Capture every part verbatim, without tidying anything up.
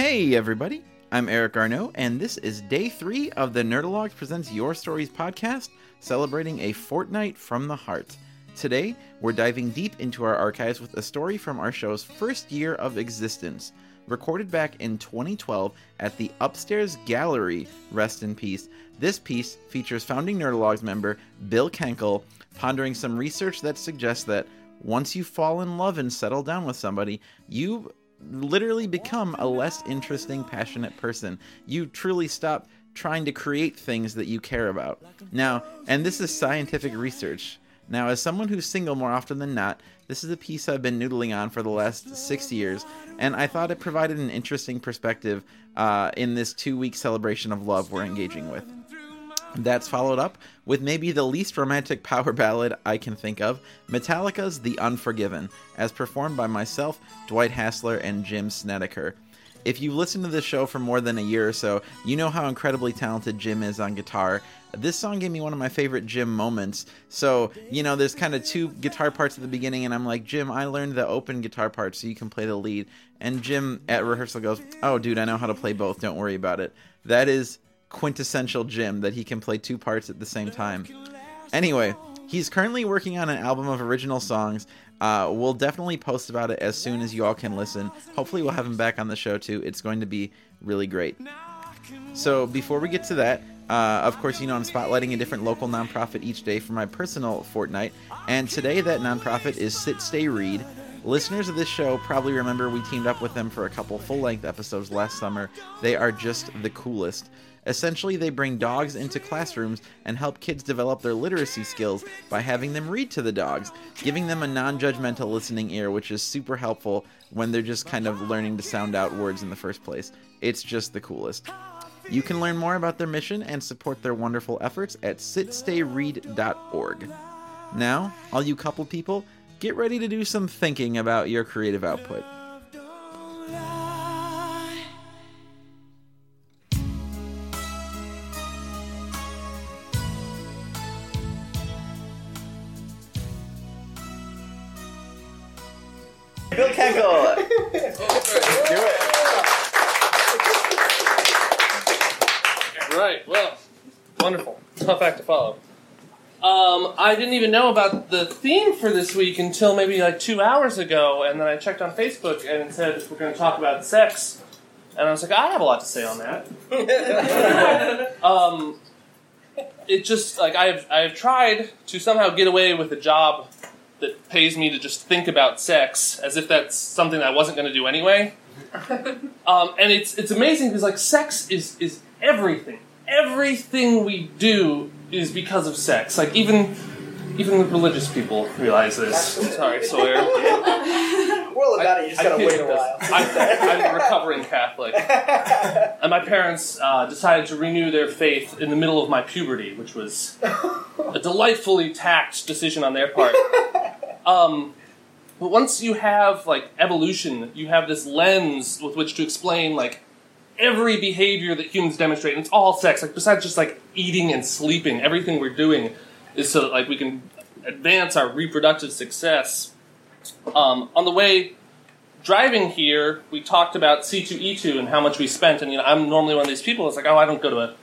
Hey everybody, I'm Eric Arnault, and this is day three of the Nerdologues Presents Your Stories podcast, celebrating a fortnight from the heart. Today, we're diving deep into our archives with a story from our show's first year of existence, recorded back in twenty twelve at the Upstairs Gallery, rest in peace. This piece features founding Nerdologues member Bill Kenkel pondering some research that suggests that once you fall in love and settle down with somebody, you literally become a less interesting, passionate person. You truly stop trying to create things that you care about. Now, and this is scientific research. Now, as someone who's single more often than not, this is a piece I've been noodling on for the last six years, and I thought it provided an interesting perspective uh, in this two-week celebration of love we're engaging with. That's followed up with maybe the least romantic power ballad I can think of, Metallica's The Unforgiven, as performed by myself, Dwight Hassler, and Jim Snedeker. If you've listened to this show for more than a year or so, you know how incredibly talented Jim is on guitar. This song gave me one of my favorite Jim moments. So, you know, there's kind of two guitar parts at the beginning, and I'm like, Jim, I learned the open guitar part so you can play the lead. And Jim at rehearsal goes, oh, dude, I know how to play both. Don't worry about it. That is quintessential Jim, that he can play two parts at the same time. Anyway, he's currently working on an album of original songs. Uh, we'll definitely post about it as soon as you all can listen. Hopefully we'll have him back on the show too. It's going to be really great. So before we get to that, uh, of course, you know I'm spotlighting a different local nonprofit each day for my personal fortnight. And today that nonprofit is Sit, Stay, Read. Listeners of this show probably remember we teamed up with them for a couple full-length episodes last summer. They are just the coolest. Essentially, they bring dogs into classrooms and help kids develop their literacy skills by having them read to the dogs, giving them a non-judgmental listening ear, which is super helpful when they're just kind of learning to sound out words in the first place. It's just the coolest. You can learn more about their mission and support their wonderful efforts at sit stay read dot org. Now, all you couple people, get ready to do some thinking about your creative output. Bill Kenkel! Do it! Right, well, wonderful. Tough act to follow. Um, I didn't even know about the theme for this week until maybe like two hours ago, and then I checked on Facebook and it said we're going to talk about sex, and I was like, I have a lot to say on that. um, it just like I have I have tried to somehow get away with a job that pays me to just think about sex as if that's something that I wasn't going to do anyway, um, and it's it's amazing because like sex is is everything. Everything we do is because of sex. Like, even even the religious people realize this. I'm sorry, Sawyer. We're all about I, it, you just I gotta wait a while. I, I'm a recovering Catholic. And my parents uh, decided to renew their faith in the middle of my puberty, which was a delightfully tact decision on their part. Um, but once you have, like, evolution, you have this lens with which to explain, like, every behavior that humans demonstrate, and it's all sex. Like, besides just like eating and sleeping, everything we're doing is so that like we can advance our reproductive success. Um, on the way driving here, we talked about C two E two and how much we spent. And you know, I'm normally one of these people that's like, oh, I don't go to a,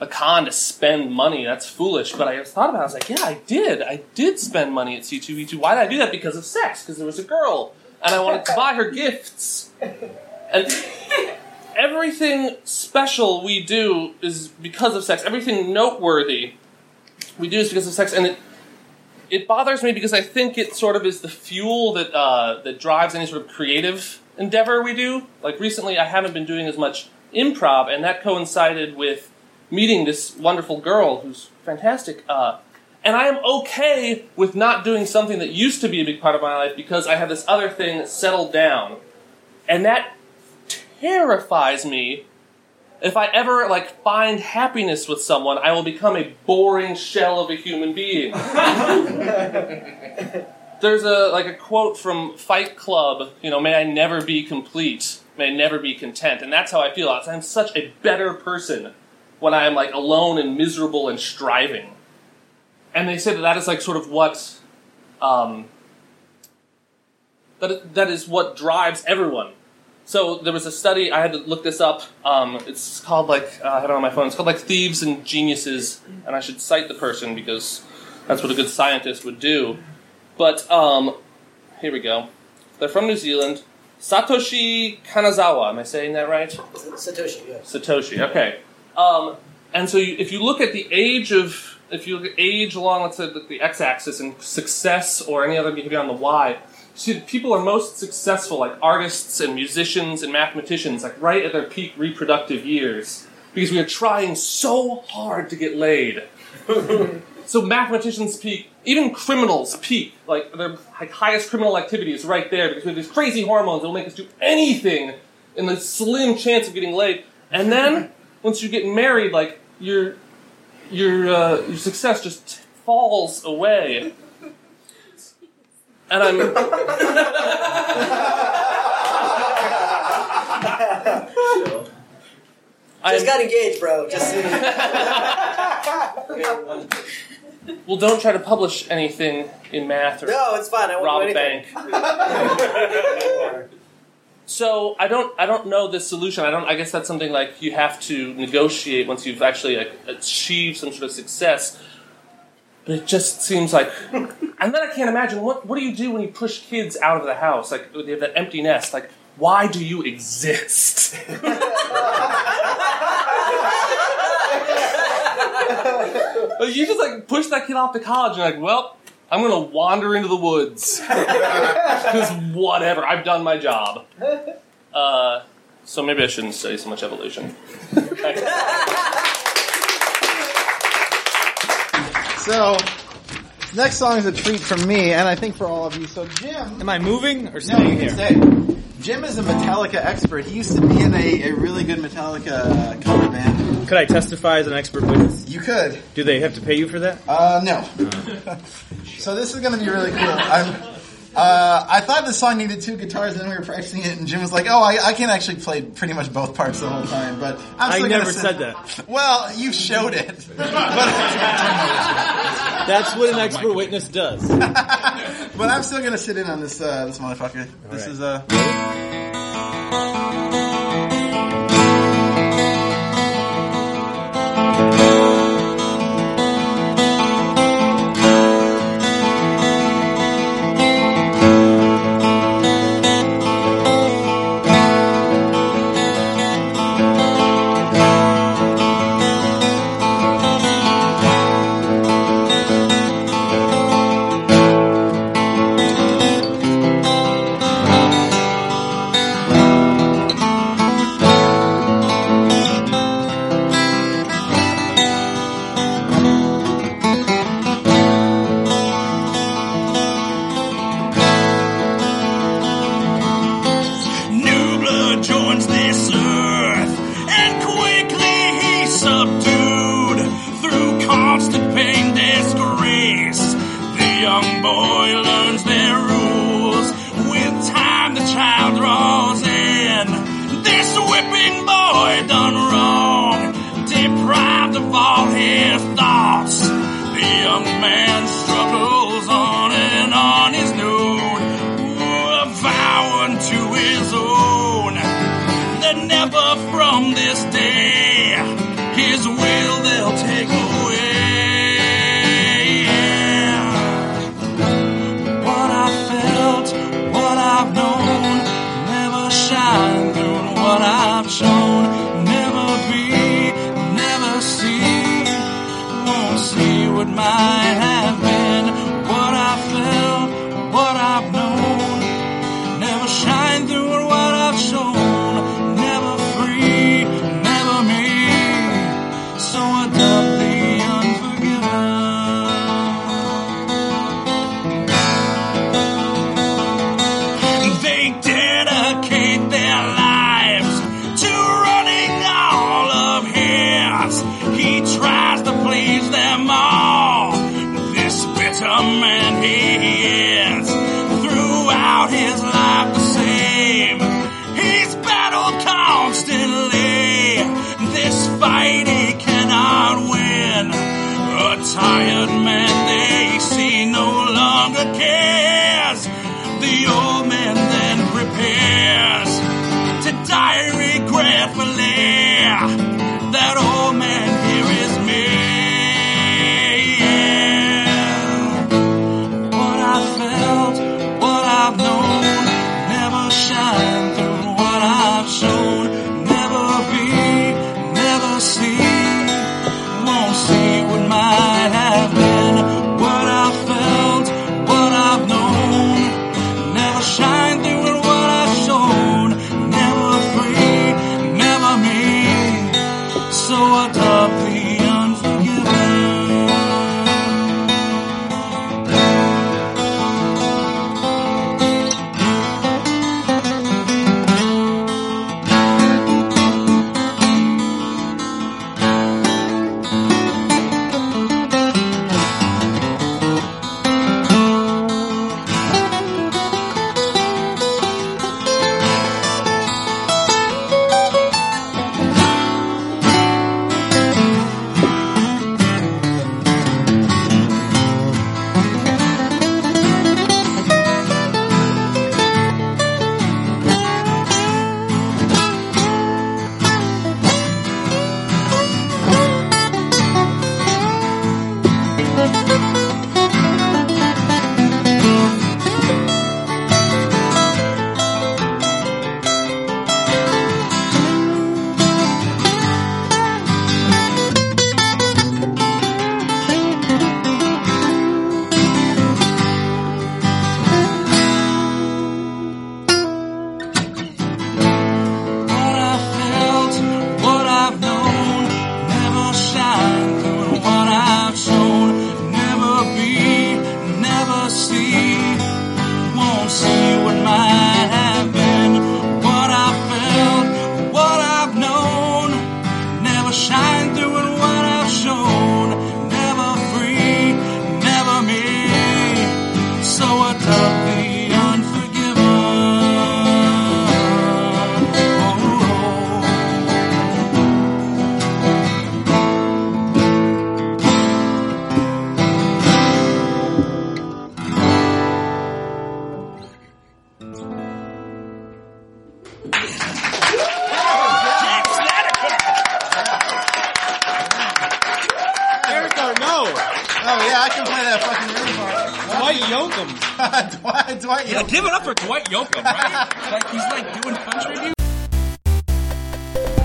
a con to spend money. That's foolish. But I thought about it. I was like, yeah, I did. I did spend money at C two E two. Why did I do that? Because of sex. Because there was a girl, and I wanted to buy her gifts. And everything special we do is because of sex. Everything noteworthy we do is because of sex, and it it bothers me because I think it sort of is the fuel that uh, that drives any sort of creative endeavor we do. Like recently, I haven't been doing as much improv, and that coincided with meeting this wonderful girl who's fantastic. Uh, and I am okay with not doing something that used to be a big part of my life because I have this other thing settled down, and that terrifies me. If I ever, like, find happiness with someone, I will become a boring shell of a human being. There's a, like, a quote from Fight Club, you know, may I never be complete, may I never be content, and that's how I feel. I'm such a better person when I am, like, alone and miserable and striving. And they say that that is, like, sort of what, um, that that is what drives everyone. So there was a study, I had to look this up, um, it's called like, uh, I had it on my phone, it's called like Thieves and Geniuses, and I should cite the person because that's what a good scientist would do. But, um, here we go. They're from New Zealand. Satoshi Kanazawa, am I saying that right? Satoshi, yeah. Satoshi, okay. Um, and so you, if you look at the age of, if you look at age along, let's say, the x-axis and success or any other behavior on the y, see, people are most successful, like artists and musicians and mathematicians, like right at their peak reproductive years, because we are trying so hard to get laid. So mathematicians peak, even criminals peak, like their like, highest criminal activity is right there, because we have these crazy hormones that will make us do anything in the slim chance of getting laid. And then, once you get married, like your your uh, your success just falls away. And I'm... I just got engaged, bro. Just Well, don't try to publish anything in math or no, it's fine. I won't rob do a bank. So I don't, I don't know this solution. I don't. I guess that's something like you have to negotiate once you've actually like, achieved some sort of success. But it just seems like... And then I can't imagine, what What do you do when you push kids out of the house? Like, they have that empty nest. Like, why do you exist? Like, you just, like, push that kid off to college, and you're like, well, I'm going to wander into the woods. Because whatever, I've done my job. Uh, so maybe I shouldn't study so much evolution. So, next song is a treat from me, and I think for all of you. So, Jim... Am I moving or staying no, here? Stay. Jim is a Metallica expert. He used to be in a, a really good Metallica cover band. Could I testify as an expert witness? You could. Do they have to pay you for that? Uh, no. Uh. So, this is going to be really cool. I'm... Uh, I thought the song needed two guitars, and then we were practicing it, and Jim was like, oh, I, I can actually play pretty much both parts the whole time, but I'm still I never said that. Well, you showed it. That's what an expert witness does. But I'm still going to sit in on this, uh, this motherfucker. All this right. is, uh... The old man then prepares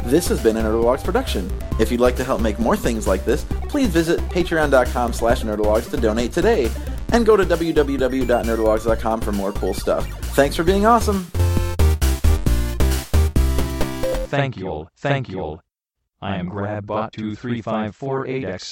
This has been a Nerdologues production. If you'd like to help make more things like this, please visit patreon.com slash nerdologues to donate today, and go to w w w dot nerdologues dot com for more cool stuff. Thanks for being awesome. Thank you all, thank you all. I am GrabBot two three five four eight X.